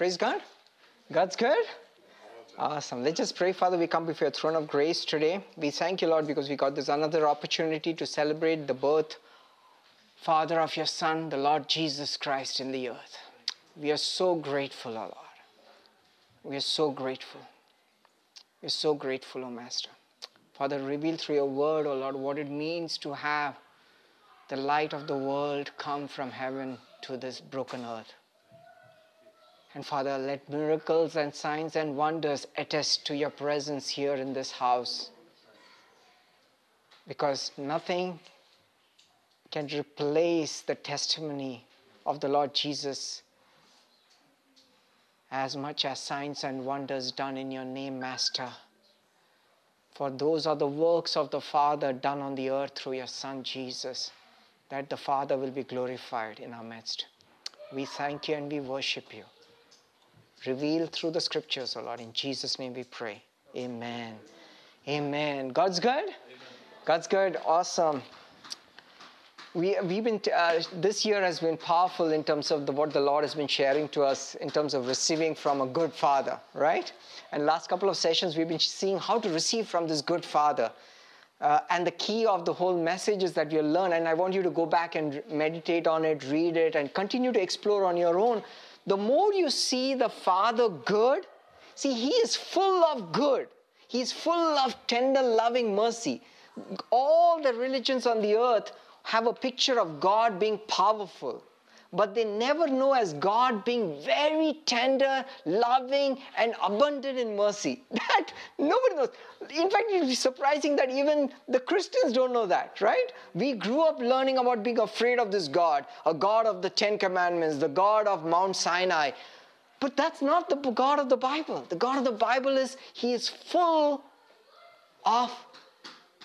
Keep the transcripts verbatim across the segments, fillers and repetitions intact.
Praise God. God's good. Awesome. Let's just pray. Father, we come before your throne of grace today. We thank you, Lord, because we got this another opportunity to celebrate the birth, Father, of your Son, the Lord Jesus Christ in the earth. We are so grateful, O Lord. We are so grateful. We are so grateful, O Master. Father, reveal through your word, O Lord, what it means to have the light of the world come from heaven to this broken earth. And Father, let miracles and signs and wonders attest to your presence here in this house. Because nothing can replace the testimony of the Lord Jesus as much as signs and wonders done in your name, Master. For those are the works of the Father done on the earth through your Son, Jesus, that the Father will be glorified in our midst. We thank you and we worship you. Reveal through the scriptures, O Lord. In Jesus' name we pray. Amen. Amen. God's good? Amen. God's good. Awesome. We, we've been, uh, this year has been powerful in terms of the, what the Lord has been sharing to us in terms of receiving from a good Father, right? And last couple of sessions, we've been seeing how to receive from this good Father. Uh, and the key of the whole message is that you'll learn, and I want you to go back and meditate on it, read it, and continue to explore on your own. The more you see the Father good, see, he is full of good. He's full of tender, loving mercy. All the religions on the earth have a picture of God being powerful, but they never know as God being very tender, loving, and abundant in mercy. That nobody knows. In fact, it would be surprising that even the Christians don't know that, right? We grew up learning about being afraid of this God, a God of the Ten Commandments, the God of Mount Sinai. But that's not the God of the Bible. The God of the Bible is, he is full of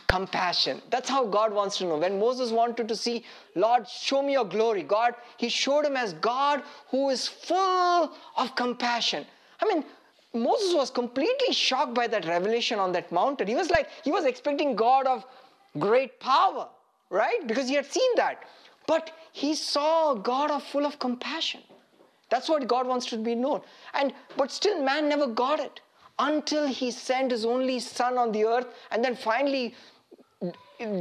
compassion. That's how God wants to know. When Moses wanted to see, Lord, show me your glory, God, he showed him as God who is full of compassion. I mean, Moses was completely shocked by that revelation on that mountain. He was like, he was expecting God of great power, right? Because he had seen that. But he saw a God of full of compassion. That's what God wants to be known. And, but still man never got it until he sent his only son on the earth. And then finally,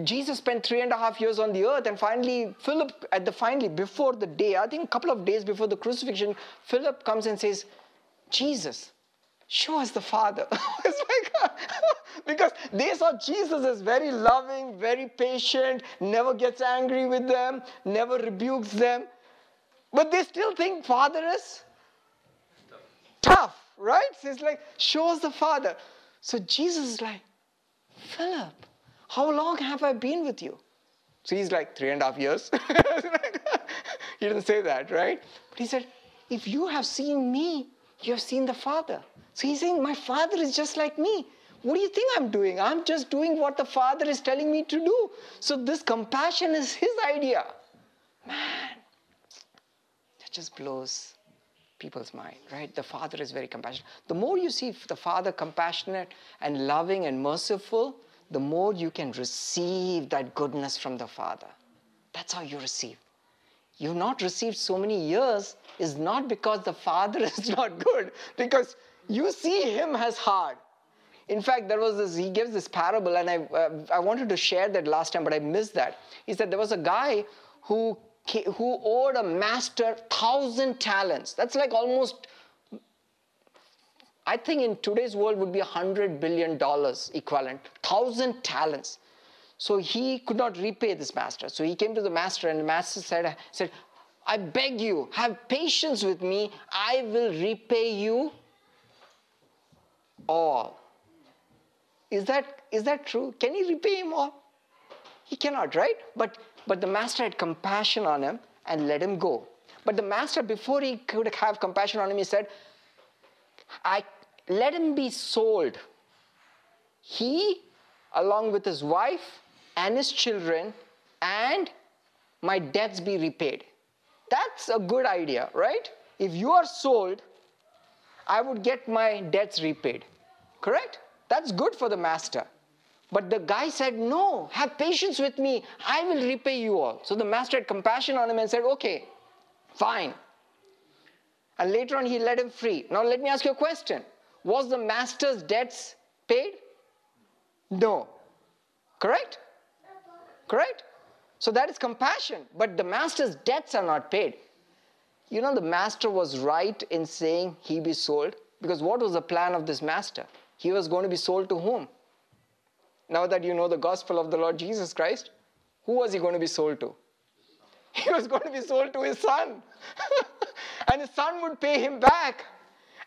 Jesus spent three and a half years on the earth, and finally Philip, at the finally, before the day, I think a couple of days before the crucifixion, Philip comes and says, Jesus, show us the Father. It's like, because they saw Jesus as very loving, very patient, never gets angry with them, never rebukes them. But they still think Father is tough, tough right? So it's like, show us the Father. So Jesus is like, Philip, how long have I been with you? So he's like, three and a half years. He didn't say that, right? But he said, if you have seen me, you have seen the Father. So he's saying, my Father is just like me. What do you think I'm doing? I'm just doing what the Father is telling me to do. So this compassion is his idea. Man, that just blows people's mind, right? The Father is very compassionate. The more you see the Father compassionate and loving and merciful, the more you can receive that goodness from the Father. That's how you receive. You've not received so many years is not because the Father is not good, because you see him as hard. In fact, there was this, he gives this parable, and I, uh, I wanted to share that last time, but I missed that. He said there was a guy who, who owed a master thousand talents. That's like almost, I think in today's world would be one hundred billion dollars equivalent, one thousand talents. So he could not repay this master. So he came to the master, and the master said, said, I beg you, have patience with me. I will repay you all. Is that, is that true? Can he repay him all? He cannot, right? But, but the master had compassion on him and let him go. But the master, before he could have compassion on him, he said, I let him be sold, he along with his wife and his children, and my debts be repaid. That's a good idea, right? If you are sold, I would get my debts repaid, correct? That's good for the master. But the guy said, no, have patience with me. I will repay you all. So the master had compassion on him and said, okay, fine. and later on he let him free. Now let me ask you a question. Was the master's debts paid? No. Correct? Correct? So that is compassion, but the master's debts are not paid. You know, the master was right in saying he be sold, because what was the plan of this master? He was going to be sold to whom? Now that you know the gospel of the Lord Jesus Christ, who was he going to be sold to? He was going to be sold to his son. And his son would pay him back.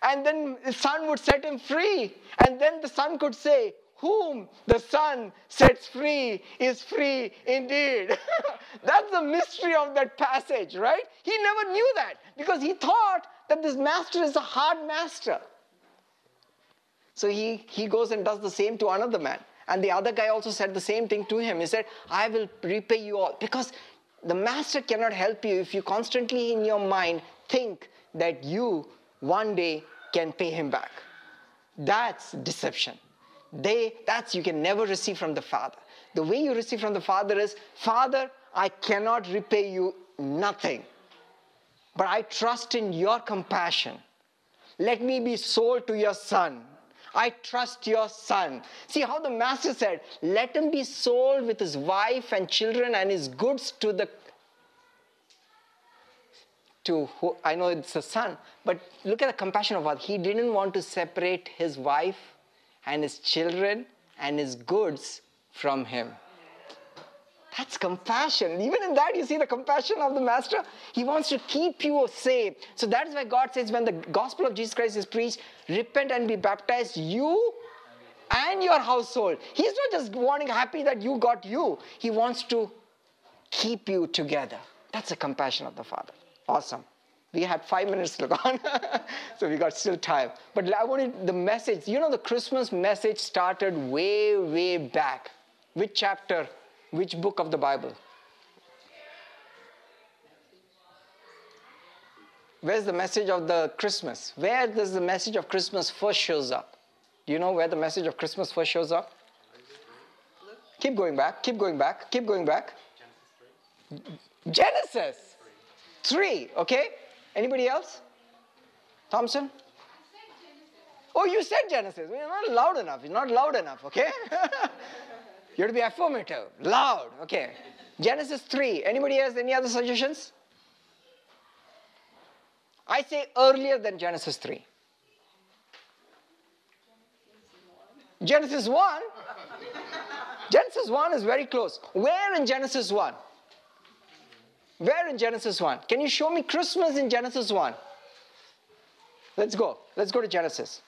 And then his son would set him free. And then the son could say, whom the son sets free is free indeed. That's the mystery of that passage, right? He never knew that because he thought that this master is a hard master. So he, he goes and does the same to another man. And the other guy also said the same thing to him. He said, I will repay you all. Because the master cannot help you if you constantly in your mind think that you one day can pay him back. That's deception. They, that's you can never receive from the Father. The way you receive from the Father is, Father, I cannot repay you nothing, but I trust in your compassion. Let me be sold to your son. I trust your son. See how the master said, let him be sold with his wife and children and his goods to the, to who, I know it's the son, but look at the compassion of God. He didn't want to separate his wife and his children and his goods from him. That's compassion. Even in that, you see the compassion of the master. He wants to keep you safe. So that is why God says when the gospel of Jesus Christ is preached, repent and be baptized, you and your household. He's not just wanting happy that you got you. He wants to keep you together. That's the compassion of the Father. Awesome. We had five minutes to go on, so we got still time. But I wanted the message. You know, the Christmas message started way, way back. Which chapter? Which book of the Bible? Where's the message of the Christmas? Where does the message of Christmas first shows up? Do you know where the message of Christmas first shows up? Keep going back, keep going back, keep going back. Genesis three, okay? Anybody else? Thompson? Oh, you said Genesis. You're not loud enough. You're not loud enough, okay? You have to be affirmative, loud, okay. Genesis three, anybody else, any other suggestions? I say earlier than Genesis three. Genesis one? Genesis one is very close. Where in Genesis one? Where in Genesis one? Can you show me Christmas in Genesis one? Let's go, let's go to Genesis.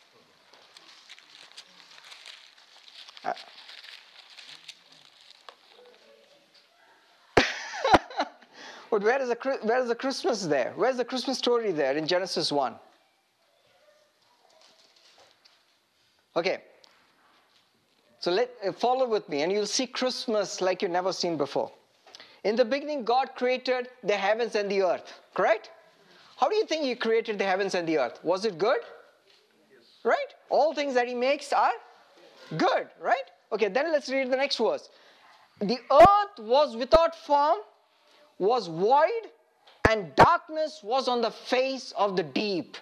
Uh, But where is, the, where is the Christmas there? Where's the Christmas story there in Genesis one? Okay. So let, follow with me and you'll see Christmas like you've never seen before. In the beginning, God created the heavens and the earth. Correct? How do you think he created the heavens and the earth? Was it good? Yes. Right? All things that he makes are good. Right? Okay, then let's read the next verse. The earth was without form, was void, and darkness was on the face of the deep.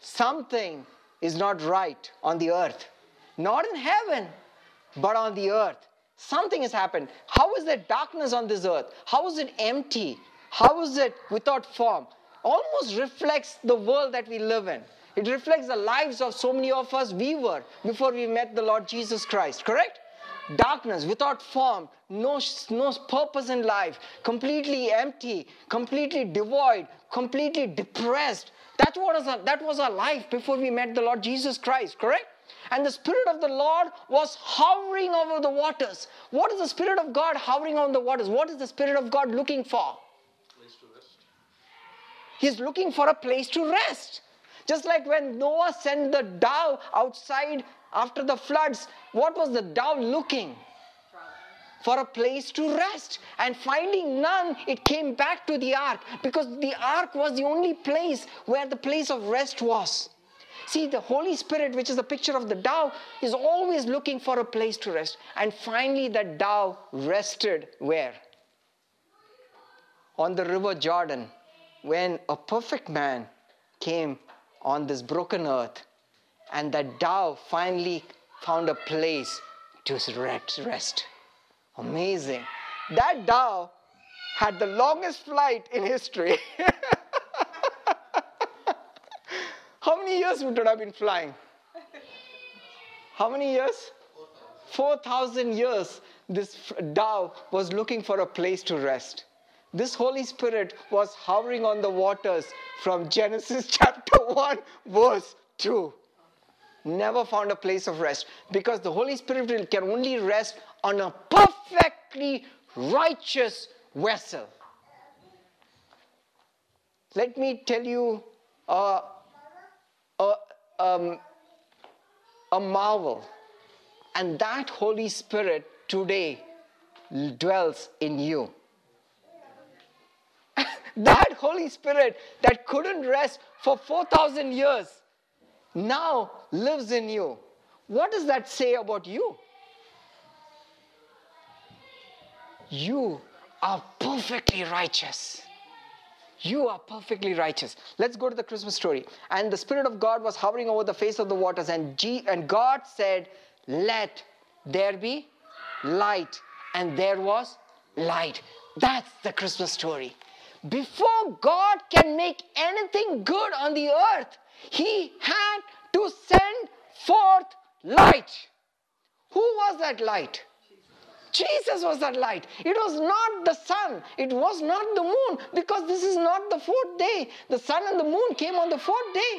Something is not right on the earth. Not in heaven, but on the earth. Something has happened. How is there darkness on this earth? How is it empty? How is it without form? Almost reflects the world that we live in. It reflects the lives of so many of us we were before we met the Lord Jesus Christ, correct? Darkness, without form, no, no purpose in life, completely empty, completely devoid, completely depressed. That was, our, that was our life before we met the Lord Jesus Christ, correct? And the Spirit of the Lord was hovering over the waters. What is the Spirit of God hovering on the waters? What is the Spirit of God looking for? Place to rest. He's looking for a place to rest. Just like when Noah sent the dove outside after the floods, what was the dove looking? For a place to rest. And finding none, it came back to the ark, because the ark was the only place where the place of rest was. See, the Holy Spirit, which is the picture of the dove, is always looking for a place to rest. And finally, that dove rested where? On the river Jordan, when a perfect man came on this broken earth, and that dove finally found a place to rest. Amazing. That dove had the longest flight in history. How many years would it have been flying? How many years? four thousand years this dove was looking for a place to rest. This Holy Spirit was hovering on the waters from Genesis chapter one, verse two. Never found a place of rest, because the Holy Spirit can only rest on a perfectly righteous vessel. Let me tell you uh, uh, um, a marvel. And that Holy Spirit today dwells in you. That Holy Spirit that couldn't rest for four thousand years now lives in you. What does that say about you? You are perfectly righteous. You are perfectly righteous. Let's go to the Christmas story. And the Spirit of God was hovering over the face of the waters, and, G- and God said, "Let there be light," and there was light. That's the Christmas story. Before God can make anything good on the earth, he had to send forth light. Who was that light? Jesus. Jesus was that light. It was not the sun. It was not the moon, because this is not the fourth day. The sun and the moon came on the fourth day.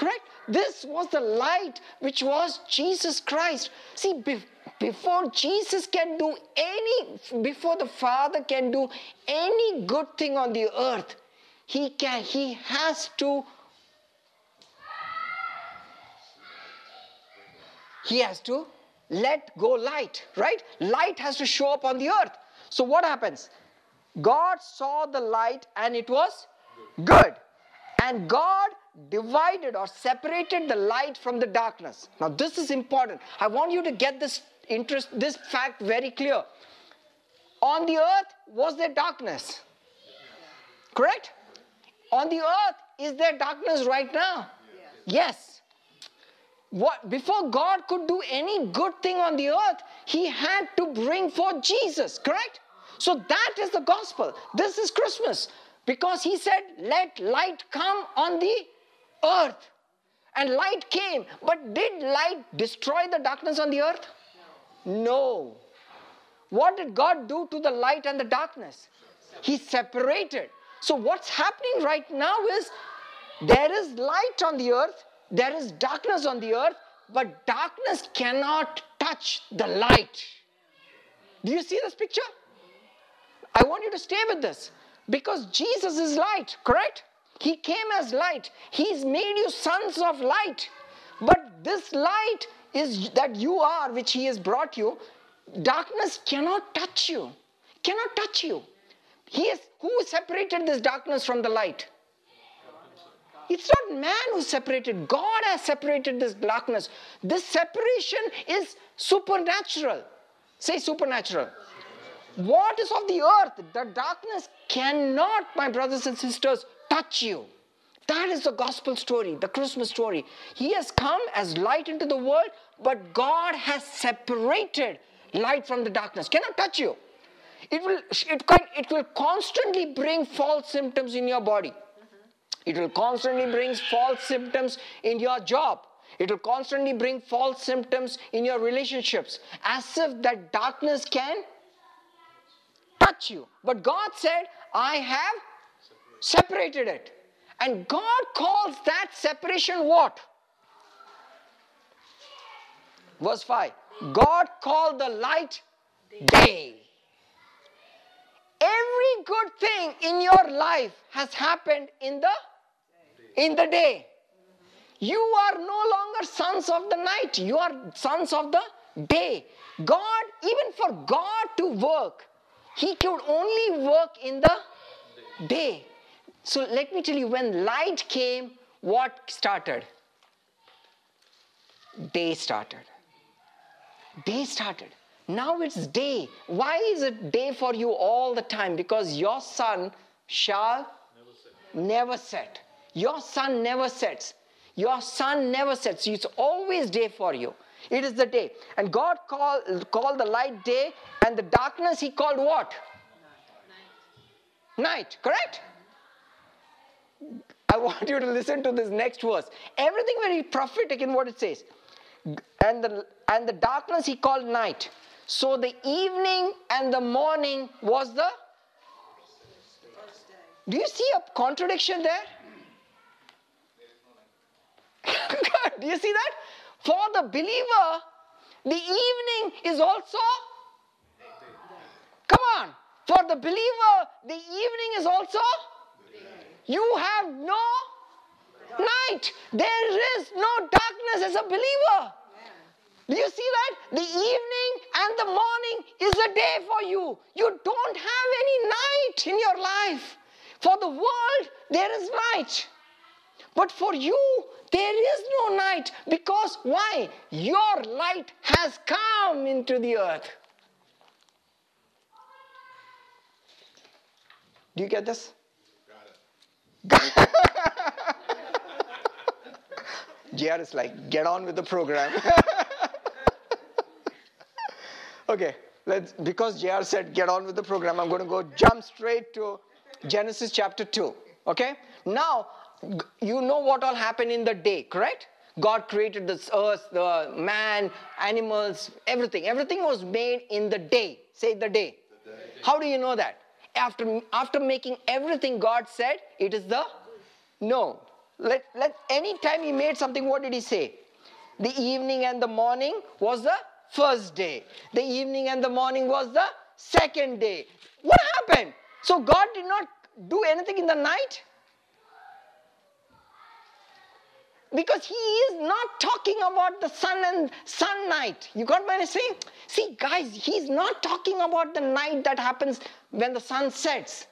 Correct? This was the light, which was Jesus Christ. See, be- before Jesus can do any, before the Father can do any good thing on the earth, he can, he has to, he has to let go light, right? Light has to show up on the earth. So what happens? God saw the light and it was good. And God divided or separated the light from the darkness. Now this is important. I want you to get this interest, this fact very clear. On the earth, was there darkness? Correct? On the earth, is there darkness right now? Yes. Yes. What, before God could do any good thing on the earth, he had to bring forth Jesus, correct? So that is the gospel. This is Christmas. Because he said, "Let light come on the earth." And light came. But did light destroy the darkness on the earth? No. No. What did God do to the light and the darkness? He separated. So what's happening right now is there is light on the earth, there is darkness on the earth, but darkness cannot touch the light. Do you see this picture? I want you to stay with this. Because Jesus is light, correct? He came as light. He's made you sons of light. But this light is that you are, which he has brought you, darkness cannot touch you. Cannot touch you. He is, who separated this darkness from the light? It's not man who separated. God has separated this darkness. This separation is supernatural. Say supernatural. What is of the earth? The darkness cannot, my brothers and sisters, touch you. That is the gospel story, the Christmas story. He has come as light into the world, but God has separated light from the darkness. Cannot touch you. It will, it can, it will constantly bring false symptoms in your body. It will constantly bring false symptoms in your job. It will constantly bring false symptoms in your relationships. As if that darkness can touch you. But God said, "I have separated it." And God calls that separation what? Verse five. God called the light day. Every good thing in your life has happened in the in the day. You are no longer sons of the night. You are sons of the day. God, even for God to work, he could only work in the day. So let me tell you, when light came, what started? Day started. Day started. Now it's day. Why is it day for you all the time? Because your sun shall never set. Never set. Your sun never sets. Your sun never sets. It's always day for you. It is the day. And God called, called the light day, and the darkness he called what? Night. Night, correct? I want you to listen to this next verse. Everything very prophetic in what it says. And the, and the darkness he called night. So the evening and the morning was the? Do you see a contradiction there? Do you see that? For the believer, the evening is also? Come on. For the believer, the evening is also? You have no night. There is no darkness as a believer. Do you see that? The evening and the morning is a day for you. You don't have any night in your life. For the world, there is night. But for you, there is no night. Because why? Your light has come into the earth. Do you get this? Got it. J R is like, get on with the program. Okay, let's, because J R said, get on with the program, I'm going to go jump straight to Genesis chapter two. Okay? Now, you know what all happened in the day, correct? God created this earth, the man, animals, everything. Everything was made in the day. Say the day. The day. How do you know that? After, after making everything, God said, it is the? No. Let, let, anytime he made something, what did he say? The evening and the morning was the first day. The evening and the morning was the second day. What happened? So God did not do anything in the night? Because he is not talking about the sun and sun night. You got what I'm saying? See, guys, he's not talking about the night that happens when the sun sets.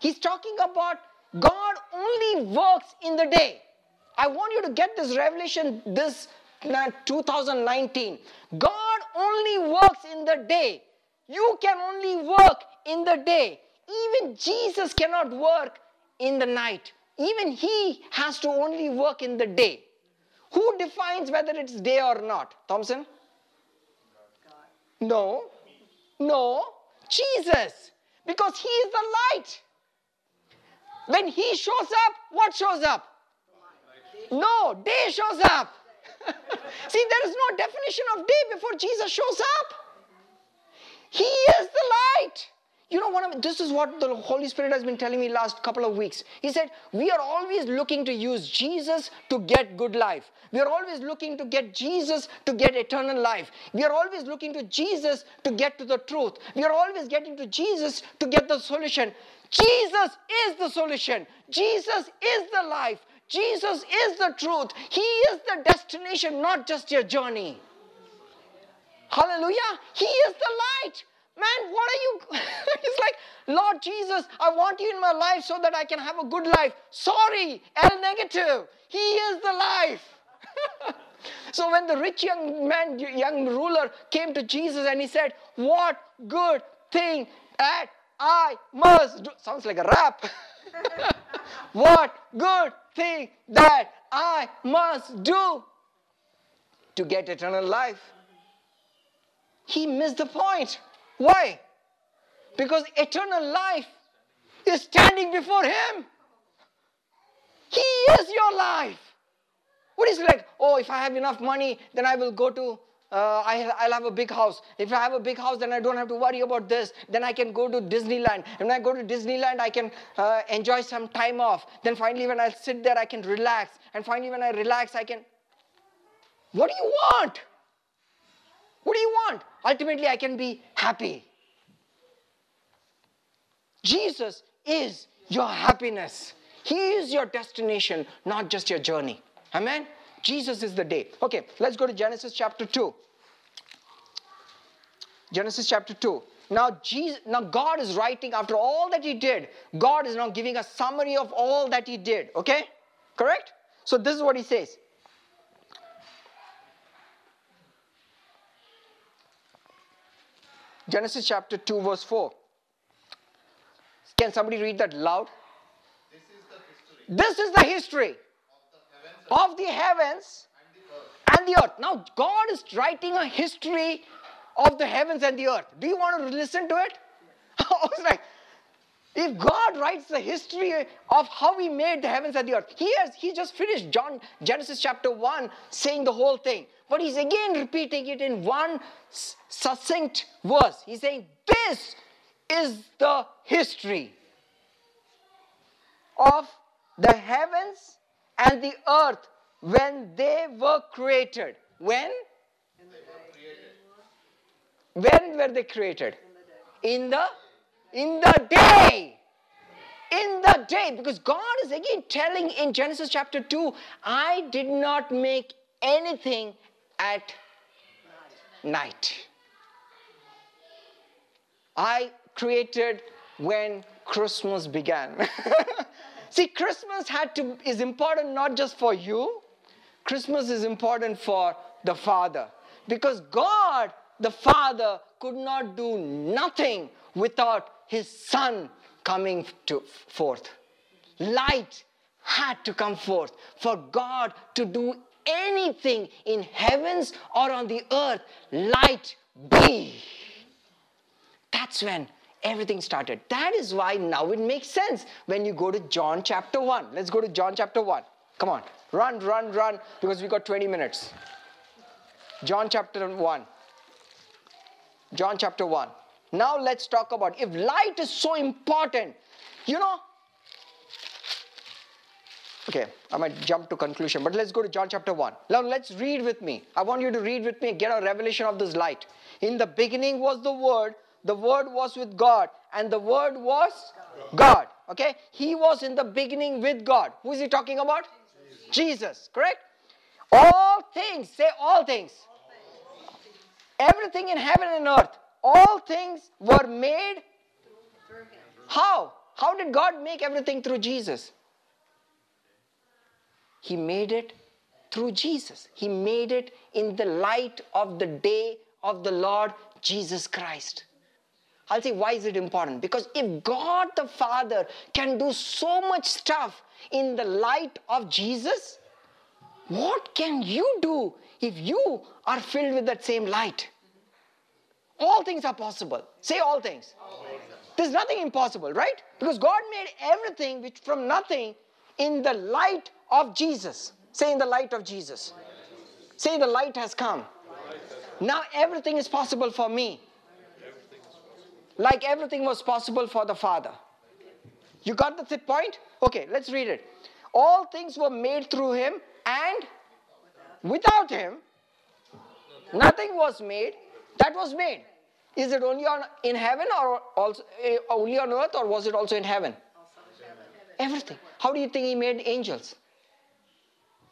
He's talking about God only works in the day. I want you to get this revelation this two thousand nineteen. God only works in the day. You can only work in the day. Even Jesus cannot work in the night. Even he has to only work in the day. Who defines whether it's day or not? Thompson? No. No. Jesus. Because he is the light. When he shows up, what shows up? No, day shows up. See, there is no definition of day before Jesus shows up. He is the light. You know what I mean? This is what the Holy Spirit has been telling me last couple of weeks. He said, we are always looking to use Jesus to get good life. We are always looking to get Jesus to get eternal life. We are always looking to Jesus to get to the truth. We are always getting to Jesus to get the solution. Jesus is the solution. Jesus is the life. Jesus is the truth. He is the destination, not just your journey. Hallelujah. He is the light. Man, what are you? It's like, Lord Jesus, I want you in my life so that I can have a good life. Sorry, L negative. He is the life. So when the rich young man, young ruler came to Jesus and he said, what good thing that I must do? Sounds like a rap. What good thing that I must do to get eternal life? He missed the point. Why? Because eternal life is standing before him. He is your life. What is it like? Oh, if I have enough money, then I will go to, uh, I, I'll have a big house. If I have a big house, then I don't have to worry about this. Then I can go to Disneyland. When I go to Disneyland, I can uh, enjoy some time off. Then finally, when I sit there, I can relax. And finally, when I relax, I can... What do you want? What do you want? Ultimately, I can be happy. Jesus is your happiness. He is your destination, not just your journey. Amen? Jesus is the day. Okay, let's go to Genesis chapter two. Genesis chapter two. Now, Jesus, now God is writing, after all that he did, God is now giving a summary of all that he did. Okay? Correct? So this is what he says. Genesis chapter two, verse four. Can somebody read that loud? This is the history This is the history of the heavens and the earth. Now God is writing a history of the heavens and the earth. Do you want to listen to it? I was like, if God writes the history of how he made the heavens and the earth, he has, he just finished John, Genesis chapter one, saying the whole thing. But he's again repeating it in one succinct verse. He's saying, this is the history of the heavens and the earth when they were created. When? When they were created. When were they created? In the in the day. In the day. Because God is again telling in Genesis chapter two, I did not make anything at night. I created when Christmas began. See, Christmas had to is important not just for you. Christmas is important for the Father. Because God, the Father, could not do nothing without his Son coming to forth. Light had to come forth for God to do anything in heavens or on the earth. Light be. That's when everything started. That is why now it makes sense when you go to John chapter one. Let's go to John chapter one. Come on. Run, run, run. Because we got twenty minutes. John chapter one. John chapter one. Now let's talk about if light is so important. You know. Okay. I might jump to conclusion. But let's go to John chapter one. Now let's read with me. I want you to read with me. Get a revelation of this light. In the beginning was the Word. The Word was with God, and the Word was God. God. Okay? He was in the beginning with God. Who is he talking about? Jesus. Jesus. Correct? All things. Say all things. all things. Everything in heaven and earth. All things were made. Through him. How? How did God make everything through Jesus? He made it through Jesus. He made it in the light of the day of the Lord Jesus Christ. I'll say, why is it important? Because if God the Father can do so much stuff in the light of Jesus, what can you do if you are filled with that same light? All things are possible. Say all things. All things. There's nothing impossible, right? Because God made everything which from nothing in the light of Jesus. Say in the light of Jesus. Say the light has come. Now everything is possible for me. Like everything was possible for the Father. You got the th- point? Okay, let's read it. All things were made through him, and without him, nothing was made that was made. Is it only on in heaven or also, uh, only on earth, or was it also in heaven? Everything. How do you think he made angels?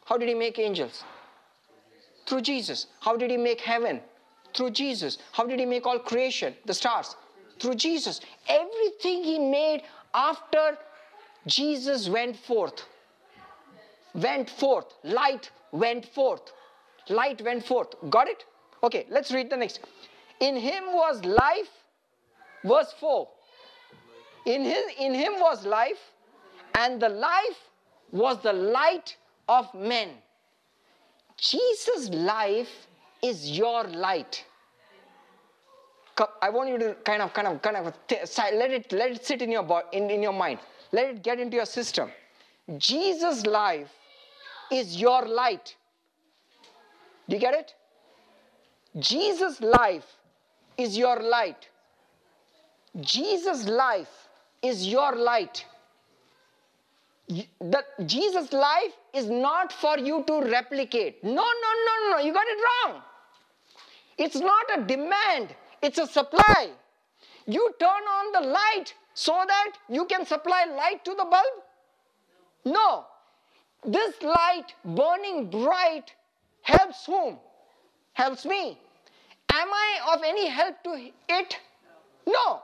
How did he make angels? Through Jesus. How did he make heaven? Through Jesus. How did he make all creation, the stars? Through Jesus. Everything he made after Jesus went forth. Went forth. Light went forth. Light went forth. Got it? Okay, let's read the next. In him was life. Verse four. In his, in him was life, and the life was the light of men. Jesus' life is your light. I want you to kind of, kind of, kind of let it, let it sit in your bo- in, in your mind. Let it get into your system. Jesus' life is your light. Do you get it? Jesus' life is your light. Jesus' life is your light. The, Jesus' life is not for you to replicate. No, no, no, no, no. You got it wrong. It's not a demand. It's a supply. You turn on the light so that you can supply light to the bulb? No. This light burning bright helps whom? Helps me. Am I of any help to it? No.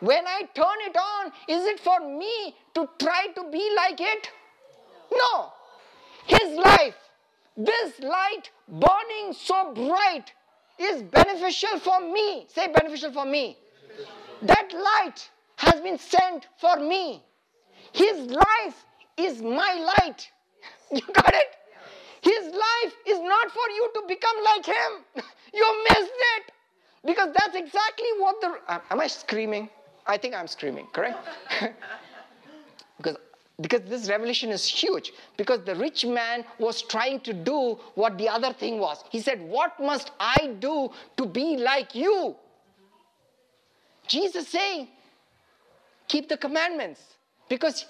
When I turn it on, is it for me to try to be like it? No. His life, this light burning so bright, is beneficial for me. Say beneficial for me. That light has been sent for me. His life is my light. You got it? His life is not for you to become like him. You missed it. Because that's exactly what the... Am I screaming? I think I'm screaming, correct? because, because this revelation is huge. Because the rich man was trying to do what the other thing was. He said, what must I do to be like you? Jesus saying, keep the commandments. Because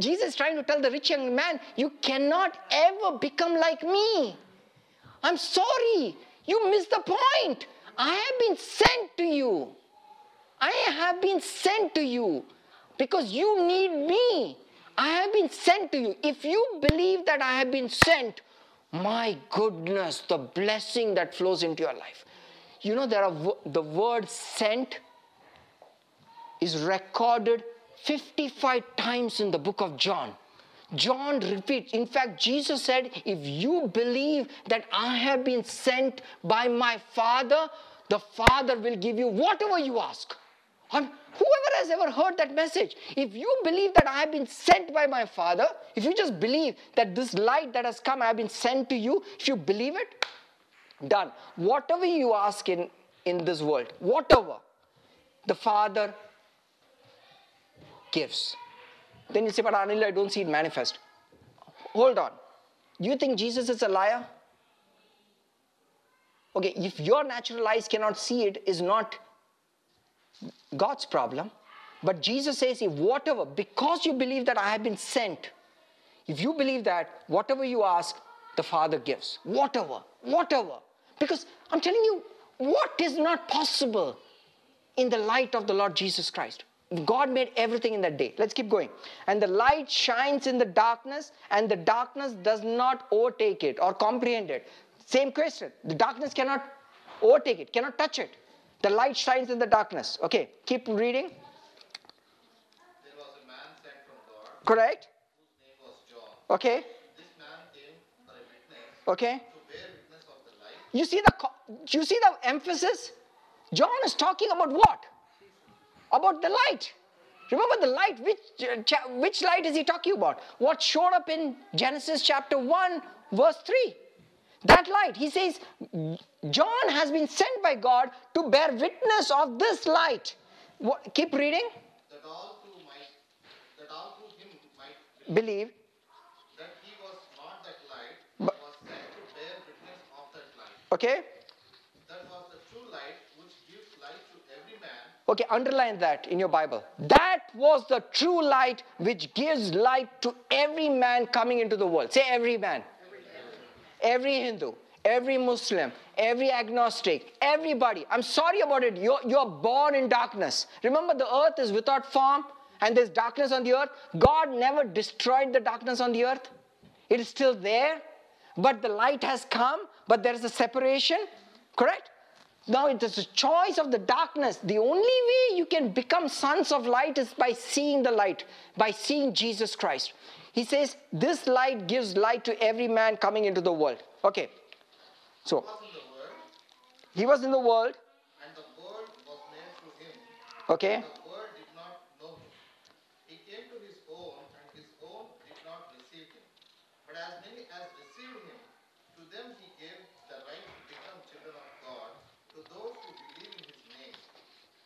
Jesus is trying to tell the rich young man, you cannot ever become like me. I'm sorry. You missed the point. I have been sent to you. I have been sent to you because you need me. I have been sent to you. If you believe that I have been sent, my goodness, the blessing that flows into your life. You know, there are the word sent is recorded fifty-five times in the book of John. John repeats. In fact, Jesus said, if you believe that I have been sent by my Father, the Father will give you whatever you ask. I'm, whoever has ever heard that message, if you believe that I have been sent by my Father, if you just believe that this light that has come, I have been sent to you, if you believe it, done. Whatever you ask in, in this world, whatever, the Father gives. Then you say, but Anil, I don't see it manifest. Hold on. Do you think Jesus is a liar? Okay, if your natural eyes cannot see it, is not God's problem. But Jesus says, if whatever, because you believe that I have been sent, if you believe that, whatever you ask, the Father gives. Whatever, whatever. Because I'm telling you, what is not possible in the light of the Lord Jesus Christ? God made everything in that day. Let's keep going. And the light shines in the darkness, and the darkness does not overtake it or comprehend it. Same question. The darkness cannot overtake it, cannot touch it. The light shines in the darkness. Okay, keep reading. There was a man sent from God. Correct. Whose name was John. Okay. This man came for a witness. Okay. To bear witness of the light. You see the, you see the emphasis? John is talking about what? About the light. Remember the light, which, which light is he talking about? What showed up in Genesis chapter one, verse three. That light, he says, John has been sent by God to bear witness of this light. What, keep reading. That all through, might, that all through him might believe, believe that he was not that light, but was sent to bear witness of that light. Okay. That was the true light which gives light to every man. Okay, underline that in your Bible. That was the true light which gives light to every man coming into the world. Say every man. Every Hindu, every Muslim, every agnostic, everybody. I'm sorry about it. You're, you're born in darkness. Remember, the earth is without form and there's darkness on the earth. God never destroyed the darkness on the earth. It is still there, but the light has come, but there is a separation, correct? Now it is a choice of the darkness. The only way you can become sons of light is by seeing the light, by seeing Jesus Christ. He says, this light gives light to every man coming into the world. Okay. So, he was in the world. And the world was made through him. Okay. And the world did not know him. He came to his own, and his own did not receive him. But as many as received him, to them he gave the right to become children of God, to those who believe in his name,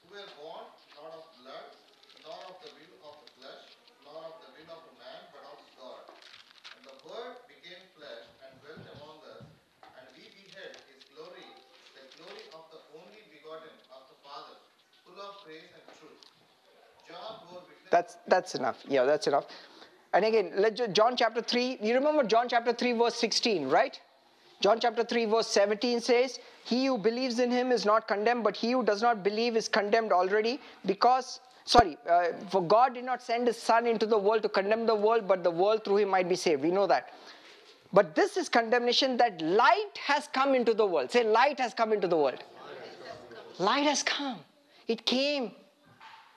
who were born not of blood, nor of the will of the flesh, nor of the will of a man, but of God. And the Word became flesh and dwelt among us, and we beheld his glory, the glory of the only begotten of the Father, full of grace and truth. John bore witness. That's, that's enough. Yeah, that's enough. And again, let John chapter three, you remember John chapter three, verse sixteen, right? John chapter three, verse seventeen says, he who believes in him is not condemned, but he who does not believe is condemned already because... Sorry, uh, for God did not send his son into the world to condemn the world, but the world through him might be saved. We know that. But this is condemnation, that light has come into the world. Say, light has come into the world. Light has come. It came,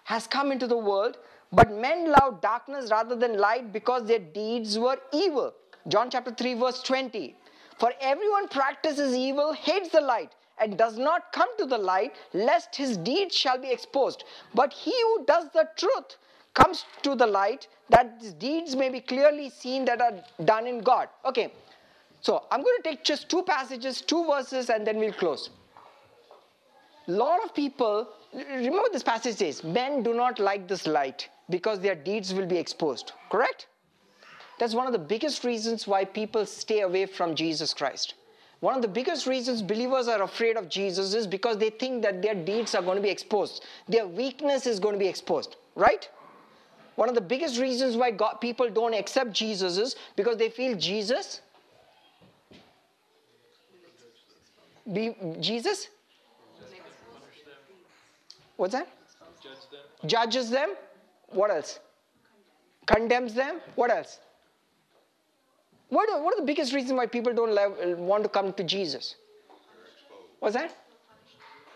has come into the world. But men loved darkness rather than light because their deeds were evil. John chapter three, verse twenty. For everyone practices evil, hates the light, and does not come to the light, lest his deeds shall be exposed. But he who does the truth comes to the light that these deeds may be clearly seen that are done in God. Okay, so I'm going to take just two passages, two verses, and then we'll close. A lot of people, remember this passage says, men do not like this light because their deeds will be exposed, correct? That's one of the biggest reasons why people stay away from Jesus Christ. One of the biggest reasons believers are afraid of Jesus is because they think that their deeds are going to be exposed. Their weakness is going to be exposed, right? One of the biggest reasons why God, people don't accept Jesus is because they feel Jesus, be, Jesus, what's that? Judge them. Judges them. What else? Condemns them. What else? What are, what are the biggest reasons why people don't love, want to come to Jesus? What's that?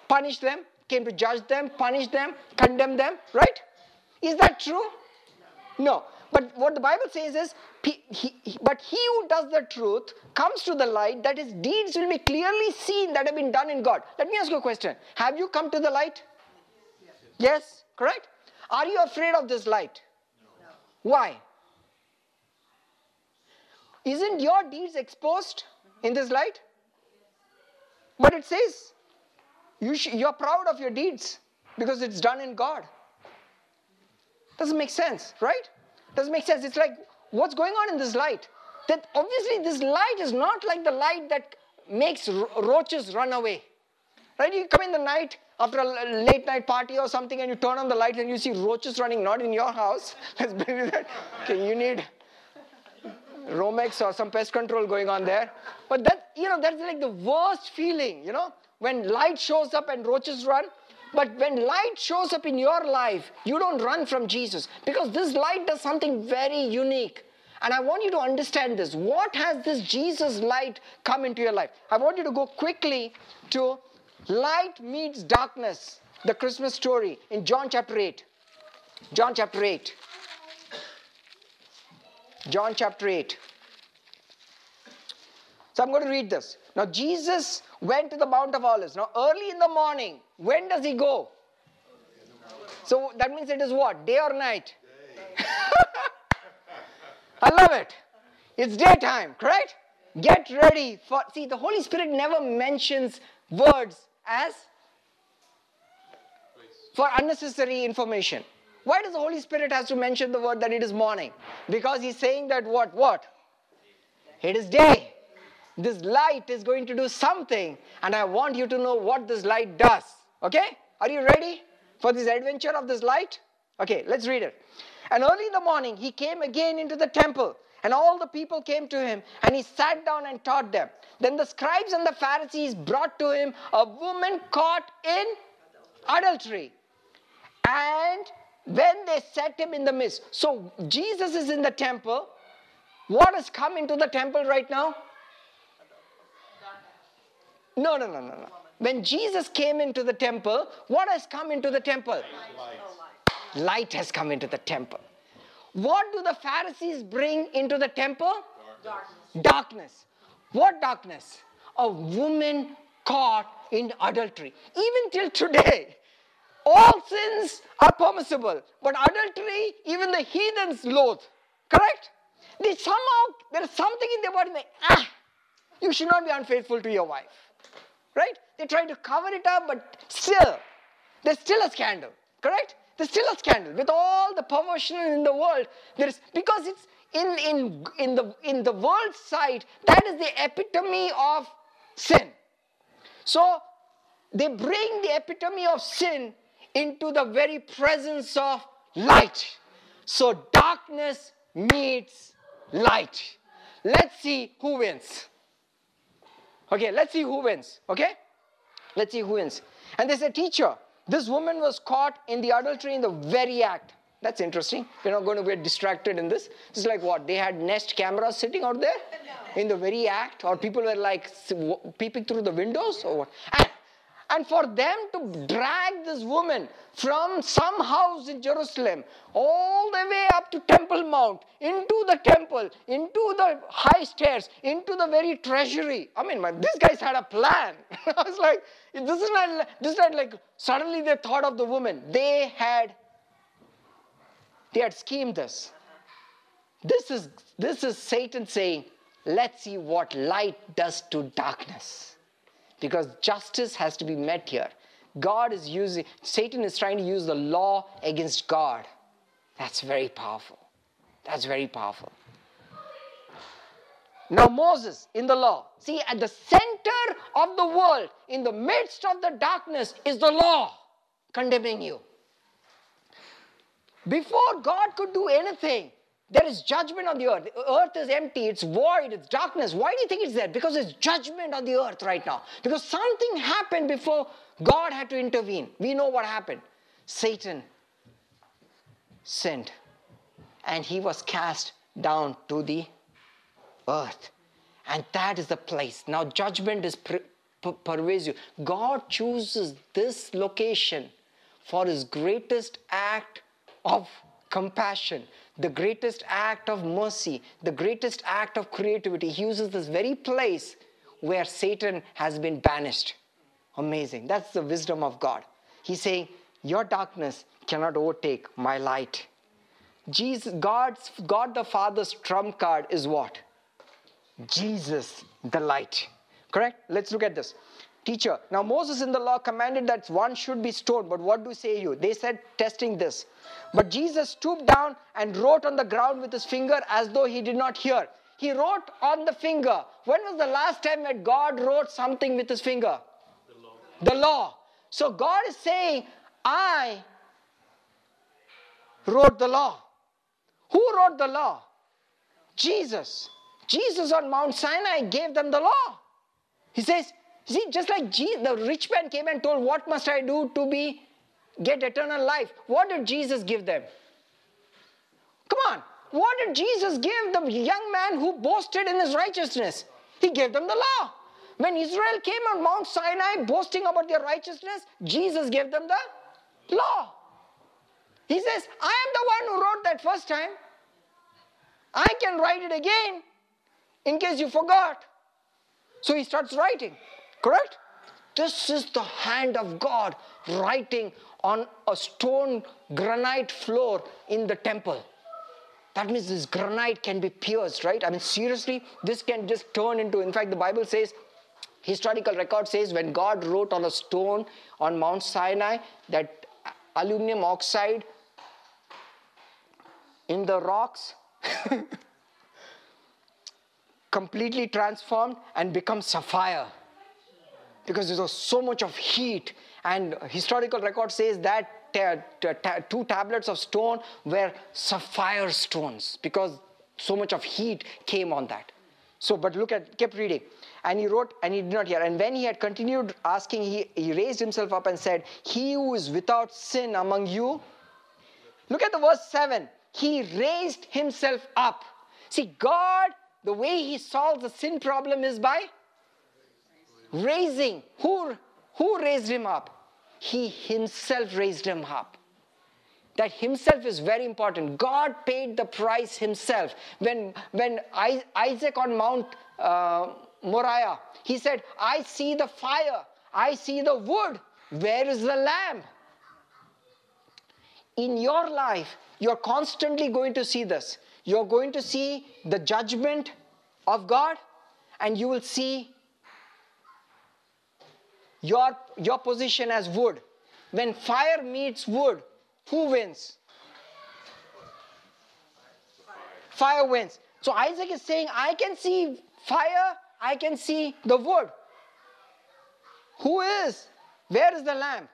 Punish them, came to judge them, punish them, condemn them, right? Is that true? No. But what the Bible says is, he, he, but he who does the truth comes to the light that his deeds will be clearly seen that have been done in God. Let me ask you a question. Have you come to the light? Yes. Yes, correct? Are you afraid of this light? No. Why? Isn't your deeds exposed in this light? But it says, you sh- you're proud of your deeds because it's done in God. Doesn't make sense, right? Doesn't make sense. It's like, what's going on in this light? That obviously this light is not like the light that makes ro- roaches run away. Right? You come in the night after a late night party or something and you turn on the light and you see roaches running, not in your house. Let's believe that. Okay, you need Romex or some pest control going on there. But that, you know, that's like the worst feeling, you know, when light shows up and roaches run. But when light shows up in your life, you don't run from Jesus because this light does something very unique. And I want you to understand this. What has this Jesus light come into your life? I want you to go quickly to Light Meets Darkness, the Christmas story in John chapter eight. John chapter eight. John chapter eight. So I'm going to read this. Now Jesus went to the Mount of Olives. Now early in the morning, when does he go? So that means it is what? Day or night? Day. I love it. It's daytime, correct? Get ready for... See, the Holy Spirit never mentions words as for unnecessary information. Why does the Holy Spirit has to mention the word that it is morning? Because he's saying that what? What? It is day. This light is going to do something. And I want you to know what this light does. Okay? Are you ready for this adventure of this light? Okay, let's read it. And early in the morning, he came again into the temple. And all the people came to him. And he sat down and taught them. Then the scribes and the Pharisees brought to him a woman caught in adultery. And when they set him in the midst. So Jesus is in the temple. What has come into the temple right now? No, no, no, no, no. When Jesus came into the temple, what has come into the temple? Light. Light has come into the temple. What do the Pharisees bring into the temple? Darkness. Darkness. What darkness? A woman caught in adultery. Even till today, all sins are permissible, but adultery, even the heathens loathe. Correct? They somehow, there is something in their body, like, ah, you should not be unfaithful to your wife. Right? They try to cover it up, but still, there's still a scandal. Correct? There's still a scandal. With all the perversion in the world, there is, because it's in, in, in, the, in the world's sight, that is the epitome of sin. So, they bring the epitome of sin into the very presence of light. So darkness meets light. Let's see who wins. Okay, let's see who wins. Okay? Let's see who wins. And they said, teacher, this woman was caught in the adultery in the very act. That's interesting. We're not going to get distracted in this. It's like what? They had Nest cameras sitting out there in the very act? Or people were like peeping through the windows? Or what? And And for them to drag this woman from some house in Jerusalem all the way up to Temple Mount, into the temple, into the high stairs, into the very treasury. I mean, man, these guys had a plan. I was like, this is not, this is not like suddenly they thought of the woman. They had They had schemed this. This is, this is Satan saying, let's see what light does to darkness. Because justice has to be met here. God is using, Satan is trying to use the law against God. That's very powerful. That's very powerful. Now Moses in the law. See, at the center of the world, in the midst of the darkness, is the law condemning you. Before God could do anything, there is judgment on the earth. The earth is empty, it's void, it's darkness. Why do you think it's there? Because there's judgment on the earth right now. Because something happened before God had to intervene. We know what happened. Satan sinned. And he was cast down to the earth. And that is the place. Now judgment is per per pervasive. God chooses this location for his greatest act of compassion, the greatest act of mercy, the greatest act of creativity. He uses this very place where Satan has been banished. Amazing. That's the wisdom of God. He's saying, your darkness cannot overtake my light. Jesus, God's, God the Father's trump card is what? Jesus, the light. Correct? Let's look at this. Teacher, now Moses in the law commanded that one should be stoned, but what do say you? They said, testing this. But Jesus stooped down and wrote on the ground with his finger as though he did not hear. He wrote on the finger. When was the last time that God wrote something with his finger? The law. The law. So God is saying, I wrote the law. Who wrote the law? Jesus. Jesus on Mount Sinai gave them the law. He says, see, just like Jesus, the rich man came and told, what must I do to be, get eternal life? What did Jesus give them? Come on. What did Jesus give the young man who boasted in his righteousness? He gave them the law. When Israel came on Mount Sinai boasting about their righteousness, Jesus gave them the law. He says, I am the one who wrote that first time. I can write it again in case you forgot. So he starts writing. Correct? This is the hand of God writing on a stone granite floor in the temple. That means this granite can be pierced, right? I mean, seriously, this can just turn into, in fact, the Bible says, historical record says, when God wrote on a stone on Mount Sinai, that aluminum oxide in the rocks completely transformed and become sapphire. Because there was so much of heat, and historical record says that two tablets of stone were sapphire stones because so much of heat came on that. So, but look at, kept reading. And he wrote, and he did not hear. And when he had continued asking, he, he raised himself up and said, he who is without sin among you. Look at the verse seven. He raised himself up. See, God, the way he solves the sin problem is by raising. Who, who raised him up? He himself raised him up. That himself is very important. God paid the price himself. When, when Isaac on Mount uh, Moriah, he said, I see the fire. I see the wood. Where is the lamb? In your life, you're constantly going to see this. You're going to see the judgment of God, and you will see Your, your position as wood. When fire meets wood, who wins? Fire wins. So Isaac is saying, I can see fire, I can see the wood. Who is? Where is the lamb?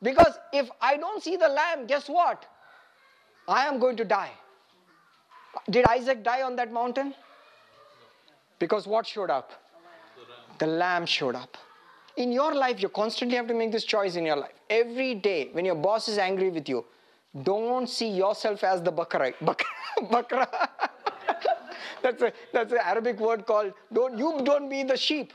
Because if I don't see the lamb, guess what? I am going to die. Did Isaac die on that mountain? Because what showed up? The lamb showed up. In your life, you constantly have to make this choice in your life. Every day, when your boss is angry with you, don't see yourself as the bakra. Bakra. That's a, that's an Arabic word called, don't, you don't be the sheep.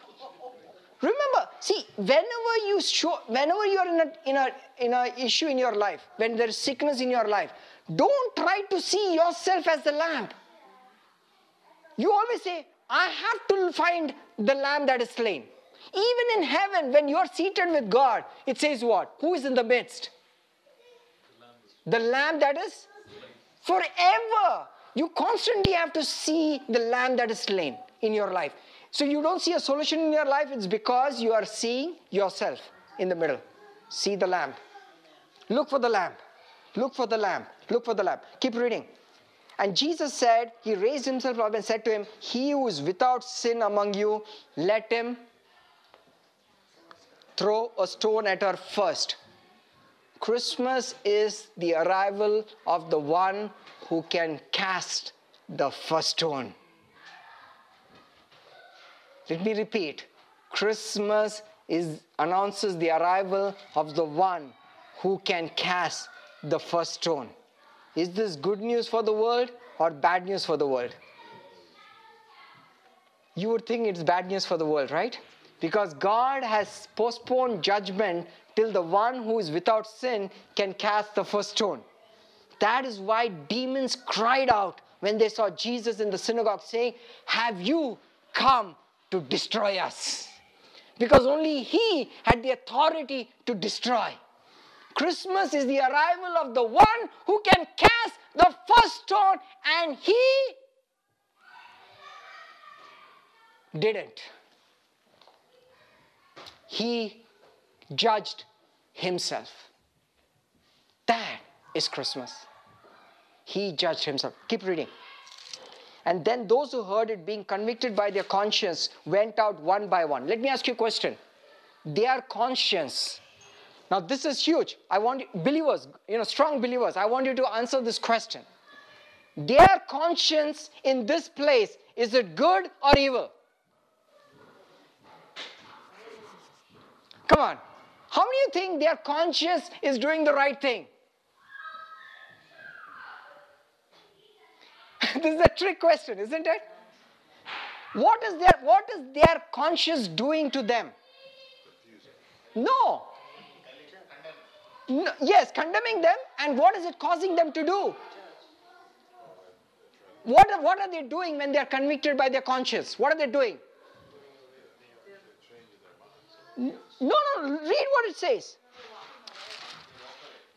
Remember, see, whenever you show, whenever you are in a, in a, in a issue in your life, when there is sickness in your life, don't try to see yourself as the lamb. You always say, I have to find the lamb that is slain. Even in heaven, when you're seated with God, it says what? Who is in the midst? The lamb, the lamb that is forever. You constantly have to see the lamb that is slain in your life. So you don't see a solution in your life, it's because you are seeing yourself in the middle. See the lamb. Look for the lamb. Look for the lamb. Look for the lamb. Keep reading. And Jesus said, he raised himself up and said to him, he who is without sin among you, let him throw a stone at her first. Christmas is the arrival of the one who can cast the first stone. Let me repeat. Christmas is, announces the arrival of the one who can cast the first stone. Is this good news for the world or bad news for the world? You would think it's bad news for the world, right? Because God has postponed judgment till the one who is without sin can cast the first stone. That is why demons cried out when they saw Jesus in the synagogue saying, have you come to destroy us? Because only he had the authority to destroy. Christmas is the arrival of the one who can cast the first stone, and he didn't. He judged himself. That is Christmas. He judged himself. Keep reading. And then those who heard it, being convicted by their conscience, went out one by one. Let me ask you a question. Their conscience. Now this is huge. I want you, believers, you know, strong believers, I want you to answer this question. Their conscience in this place, is it good or evil? Come on. How many of you think their conscience is doing the right thing? This is a trick question, isn't it? What is their, what is their conscience doing to them? No. No, yes, condemning them, and what is it causing them to do? What are, what are they doing when they are convicted by their conscience? What are they doing? No, no, read what it says.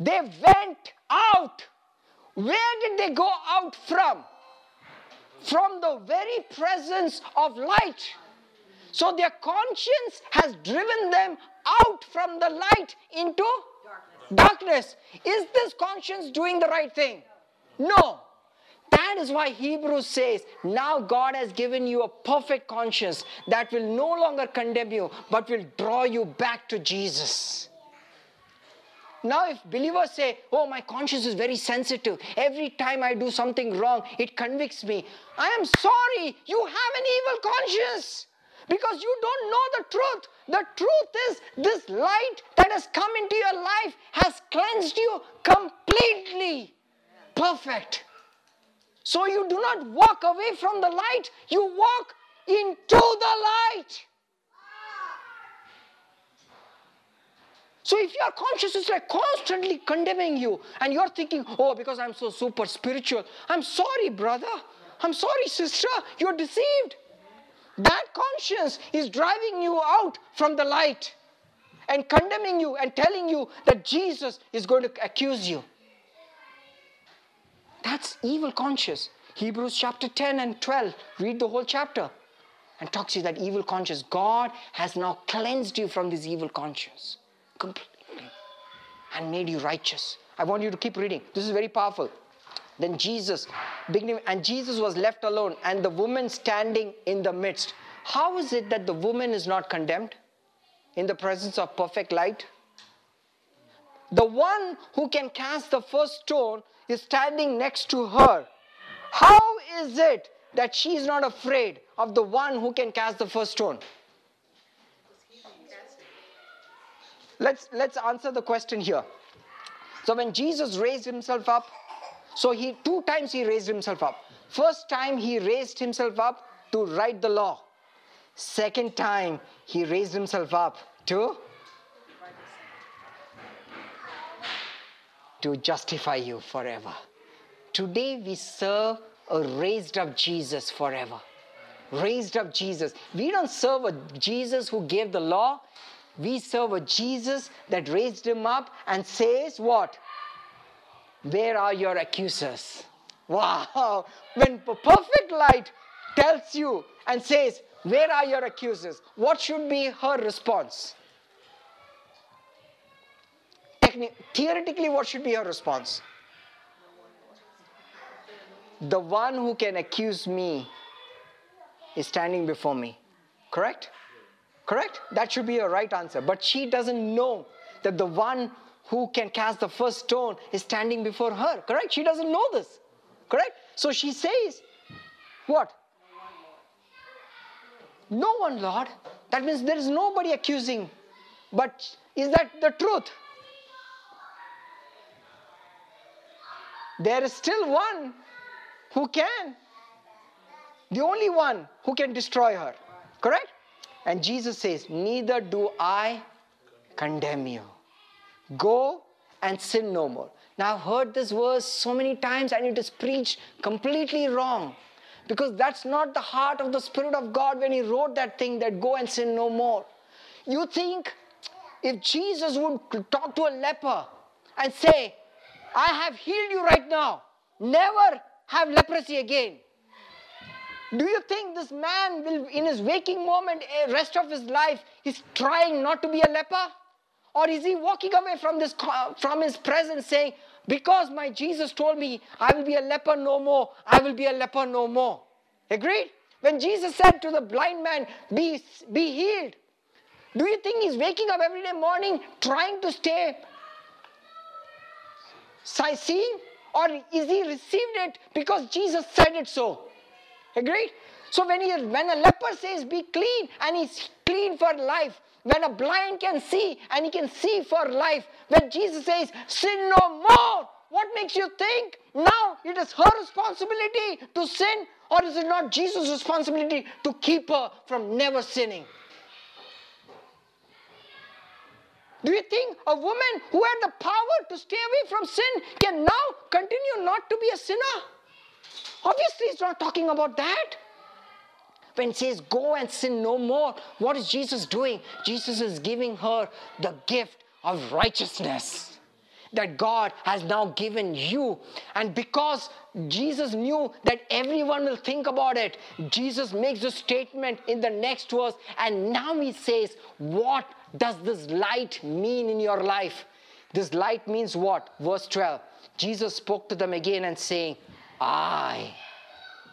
They went out. Where did they go out from? From the very presence of light. So their conscience has driven them out from the light into darkness. Is this conscience doing the right thing? No. That is why Hebrews says, now God has given you a perfect conscience that will no longer condemn you, but will draw you back to Jesus. Now if believers say, oh, my conscience is very sensitive. Every time I do something wrong, it convicts me. I am sorry, you have an evil conscience. Because you don't know the truth. The truth is, this light that has come into your life has cleansed you completely. Perfect. So you do not walk away from the light. You walk into the light. So if your conscience is like constantly condemning you, and you're thinking, oh, because I'm so super spiritual. I'm sorry, brother. I'm sorry, sister. You're deceived. That conscience is driving you out from the light and condemning you and telling you that Jesus is going to accuse you. That's evil conscience. Hebrews chapter ten and twelve, read the whole chapter and talks to you that evil conscience. God has now cleansed you from this evil conscience completely and made you righteous. I want you to keep reading. This is very powerful. Then Jesus, beginning, and Jesus was left alone, and the woman standing in the midst. How is it that the woman is not condemned in the presence of perfect light? The one who can cast the first stone is standing next to her. How is it that she is not afraid of the one who can cast the first stone? Let's, let's answer the question here. So when Jesus raised himself up, So he, two times he raised himself up. First time he raised himself up to right the law. Second time he raised himself up to, to justify you forever. Today we serve a raised up Jesus forever. Raised up Jesus. We don't serve a Jesus who gave the law. We serve a Jesus that raised him up and says what? Where are your accusers? Wow. When perfect light tells you and says, where are your accusers? What should be her response? Techni- theoretically, what should be her response? The one who can accuse me is standing before me. Correct? Correct? That should be her right answer. But she doesn't know that the one who can cast the first stone is standing before her. Correct? She doesn't know this. Correct? So she says, what? No one, Lord. That means there is nobody accusing. But is that the truth? There is still one who can. The only one who can destroy her. Correct? And Jesus says, neither do I condemn you. Go and sin no more. Now I've heard this verse so many times and it is preached completely wrong. Because that's not the heart of the Spirit of God when he wrote that thing, that go and sin no more. You think if Jesus would talk to a leper and say, I have healed you right now. Never have leprosy again. Do you think this man will, in his waking moment, rest of his life, he's trying not to be a leper? Or is he walking away from, this, from his presence saying, because my Jesus told me, I will be a leper no more, I will be a leper no more. Agreed? When Jesus said to the blind man, be, be healed, do you think he's waking up every day morning trying to stay seeing? Or is he received it because Jesus said it so? Agreed? So when, he, when a leper says be clean and he's clean for life, when a blind can see and he can see for life, when Jesus says sin no more, what makes you think now it is her responsibility to sin, or is it not Jesus' responsibility to keep her from never sinning? Do you think a woman who had the power to stay away from sin can now continue not to be a sinner? Obviously, it's not talking about that. When it says, go and sin no more, what is Jesus doing? Jesus is giving her the gift of righteousness that God has now given you. And because Jesus knew that everyone will think about it, Jesus makes a statement in the next verse. And now he says, what does this light mean in your life? This light means what? Verse twelve. Jesus spoke to them again and saying, I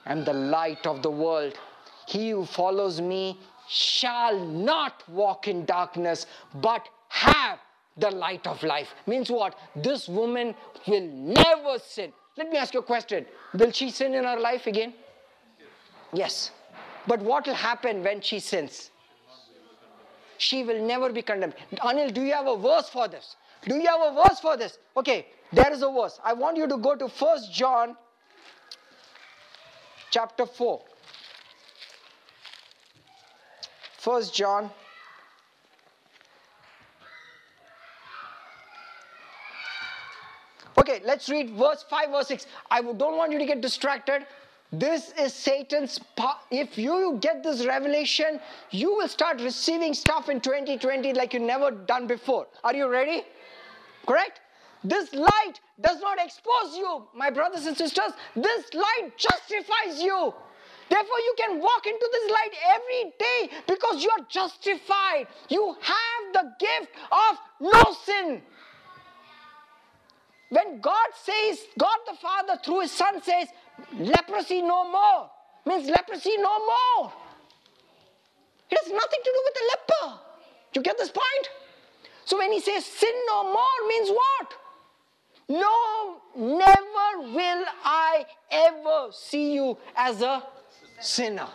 am the light of the world. He who follows me shall not walk in darkness, but have the light of life. Means what? This woman will never sin. Let me ask you a question. Will she sin in her life again? Yes. But what will happen when she sins? She will never be condemned. Anil, do you have a verse for this? Do you have a verse for this? Okay, there is a verse. I want you to go to First John chapter four. First John. Okay, let's read verse five, verse six. I don't want you to get distracted. This is Satan's power. If you get this revelation, you will start receiving stuff in twenty twenty like you've never done before. Are you ready? Correct? This light does not expose you, my brothers and sisters. This light justifies you. Therefore, you can walk into this light every day because you are justified. You have the gift of no sin. When God says, God the Father through his Son says, leprosy no more, means leprosy no more. It has nothing to do with the leper. Do you get this point? So when he says sin no more means what? No, never will I ever see you as a sinner.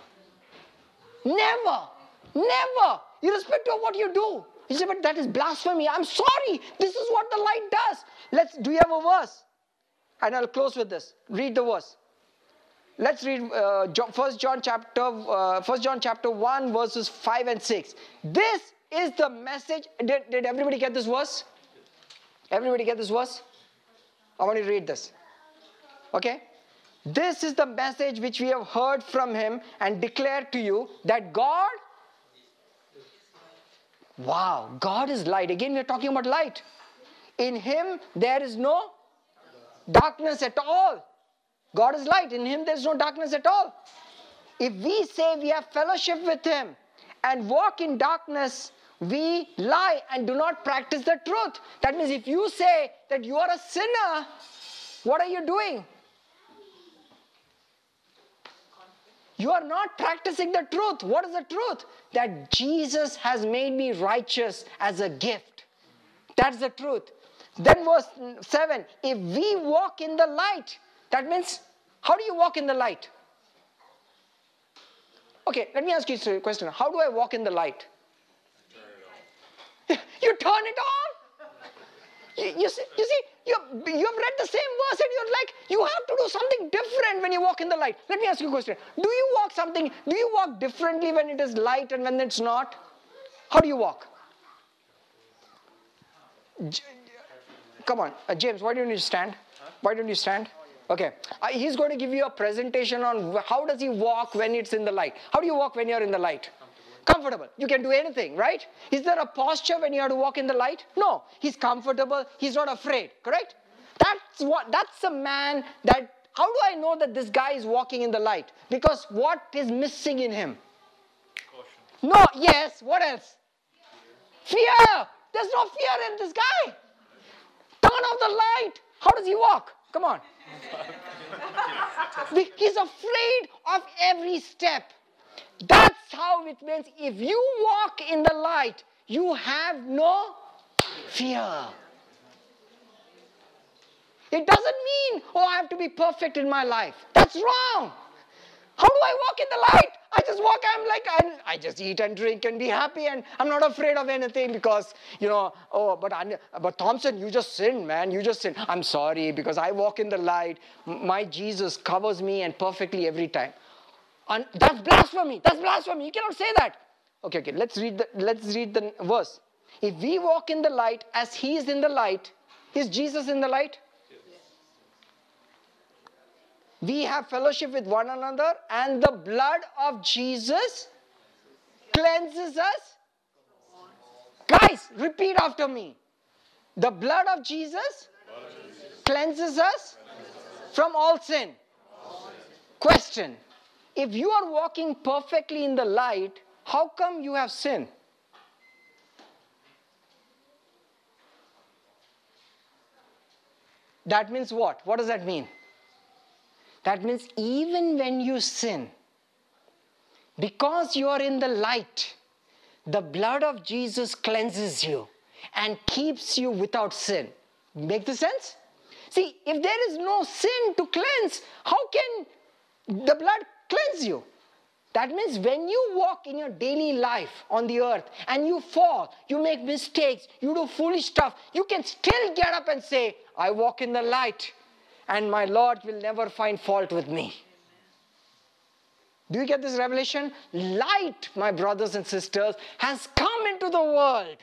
Never, never, irrespective of what you do. You say, but that is blasphemy. I'm sorry. This is what the light does. Let's, do you have a verse? And I'll close with this. Read the verse. Let's read uh, First John chapter, uh, First John chapter one, verses five and six. This is the message. Did, did everybody get this verse? Everybody get this verse? I want you to read this. Okay? This is the message which we have heard from him and declare to you that God... Wow, God is light. Again, we are talking about light. In him, there is no darkness at all. God is light. In him there is no darkness at all. If we say we have fellowship with him and walk in darkness, we lie and do not practice the truth. That means if you say that you are a sinner, what are you doing? You are not practicing the truth. What is the truth? That Jesus has made me righteous as a gift. That's the truth. Then verse seven, if we walk in the light, that means, how do you walk in the light? Okay, let me ask you a question. How do I walk in the light? Turn it on. You turn it on? You, you see, you see you, you have read the same verse and you're like, you have to do something different when you walk in the light. Let me ask you a question. Do you walk something, do you walk differently when it is light and when it's not? How do you walk? J- Come on, uh, James, why don't you stand? Huh? Why don't you stand? Okay, uh, he's going to give you a presentation on how does he walk when it's in the light. How do you walk when you're in the light? Comfortable. You can do anything, right? Is there a posture when you have to walk in the light? No. He's comfortable. He's not afraid, correct? That's what. That's a man that, how do I know that this guy is walking in the light? Because what is missing in him? Caution. No, yes, what else? Fear. Fear. There's no fear in this guy. Turn off the light. How does he walk? Come on. He's afraid of every step. That's how it means. If you walk in the light, you have no fear. It doesn't mean, oh, I have to be perfect in my life. That's wrong. How do I walk in the light? I just walk, I'm like, I'm, I just eat and drink and be happy and I'm not afraid of anything because, you know, oh, but but Thompson, you just sinned, man, you just sinned. I'm sorry because I walk in the light. My Jesus covers me and perfectly every time. And that's blasphemy, that's blasphemy, you cannot say that. Okay, okay, let's read the, let's read the verse. If we walk in the light as he is in the light, is Jesus in the light? We have fellowship with one another and the blood of Jesus cleanses us. Guys, repeat after me. The blood of Jesus cleanses us from all sin. Question. If you are walking perfectly in the light, how come you have sin? That means what? What does that mean? That means even when you sin, because you are in the light, the blood of Jesus cleanses you and keeps you without sin. Make the sense? See, if there is no sin to cleanse, how can the blood cleanse you? That means when you walk in your daily life on the earth and you fall, you make mistakes, you do foolish stuff, you can still get up and say, I walk in the light. And my Lord will never find fault with me. Do you get this revelation? Light, my brothers and sisters, has come into the world.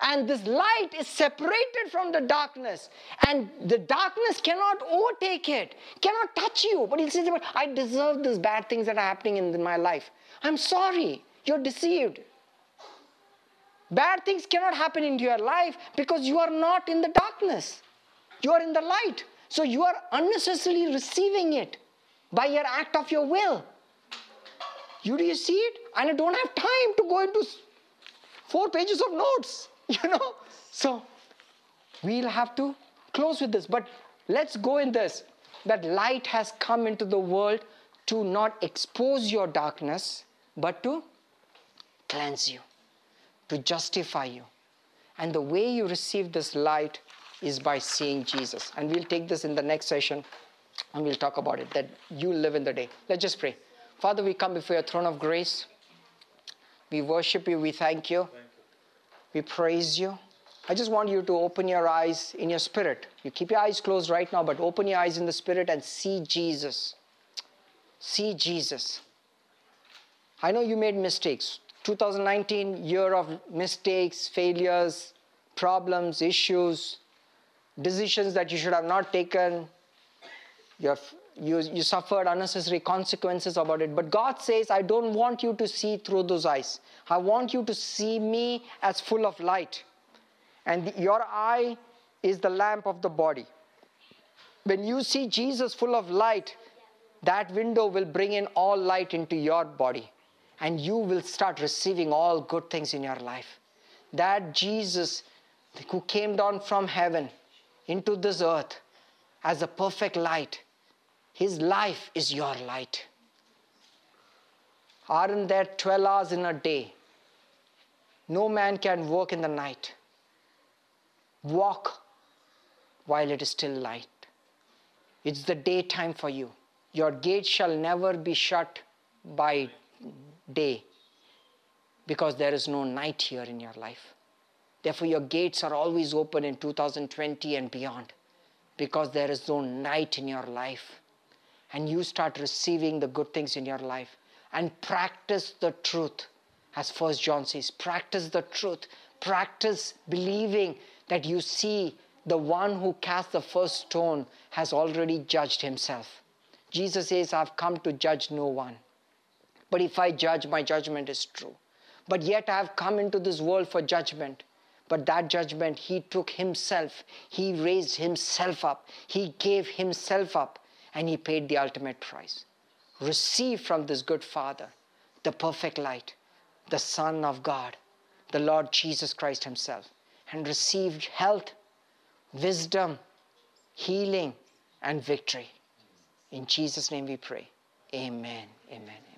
And this light is separated from the darkness. And the darkness cannot overtake it, cannot touch you. But he says, I deserve these bad things that are happening in my life. I'm sorry, you're deceived. Bad things cannot happen into your life because you are not in the darkness. You are in the light. So you are unnecessarily receiving it by your act of your will. You do you see it? And I don't have time to go into four pages of notes, you know. So we'll have to close with this. But let's go in this, that light has come into the world to not expose your darkness, but to cleanse you, to justify you. And the way you receive this light is by seeing Jesus. And we'll take this in the next session and we'll talk about it, that you live in the day. Let's just pray. Father, we come before your throne of grace. We worship you. We thank you. Thank you. We praise you. I just want you to open your eyes in your spirit. You keep your eyes closed right now, but open your eyes in the spirit and see Jesus. See Jesus. I know you made mistakes. twenty nineteen, year of mistakes, failures, problems, issues, decisions that you should have not taken. You, have, you, you suffered unnecessary consequences about it. But God says, I don't want you to see through those eyes. I want you to see me as full of light. And the, your eye is the lamp of the body. when you see Jesus full of light, that window will bring in all light into your body, and you will start receiving all good things in your life. That Jesus who came down from heaven into this earth as a perfect light, his life is your light. Aren't there twelve hours in a day? No man can work in the night. Walk while it is still light. It's the daytime for you. Your gate shall never be shut by day, because there is no night here in your life. Therefore, your gates are always open in two thousand twenty and beyond, because there is no night in your life. And you start receiving the good things in your life and practice the truth. As First John says, practice the truth. Practice believing that you see the one who cast the first stone has already judged himself. Jesus says, I've come to judge no one. But if I judge, my judgment is true. But yet I have come into this world for judgment. But that judgment he took himself. He raised himself up. He gave himself up. And he paid the ultimate price. Receive from this good Father the perfect light, the Son of God, the Lord Jesus Christ himself. And receive health, wisdom, healing, and victory. In Jesus' name we pray. Amen. Amen.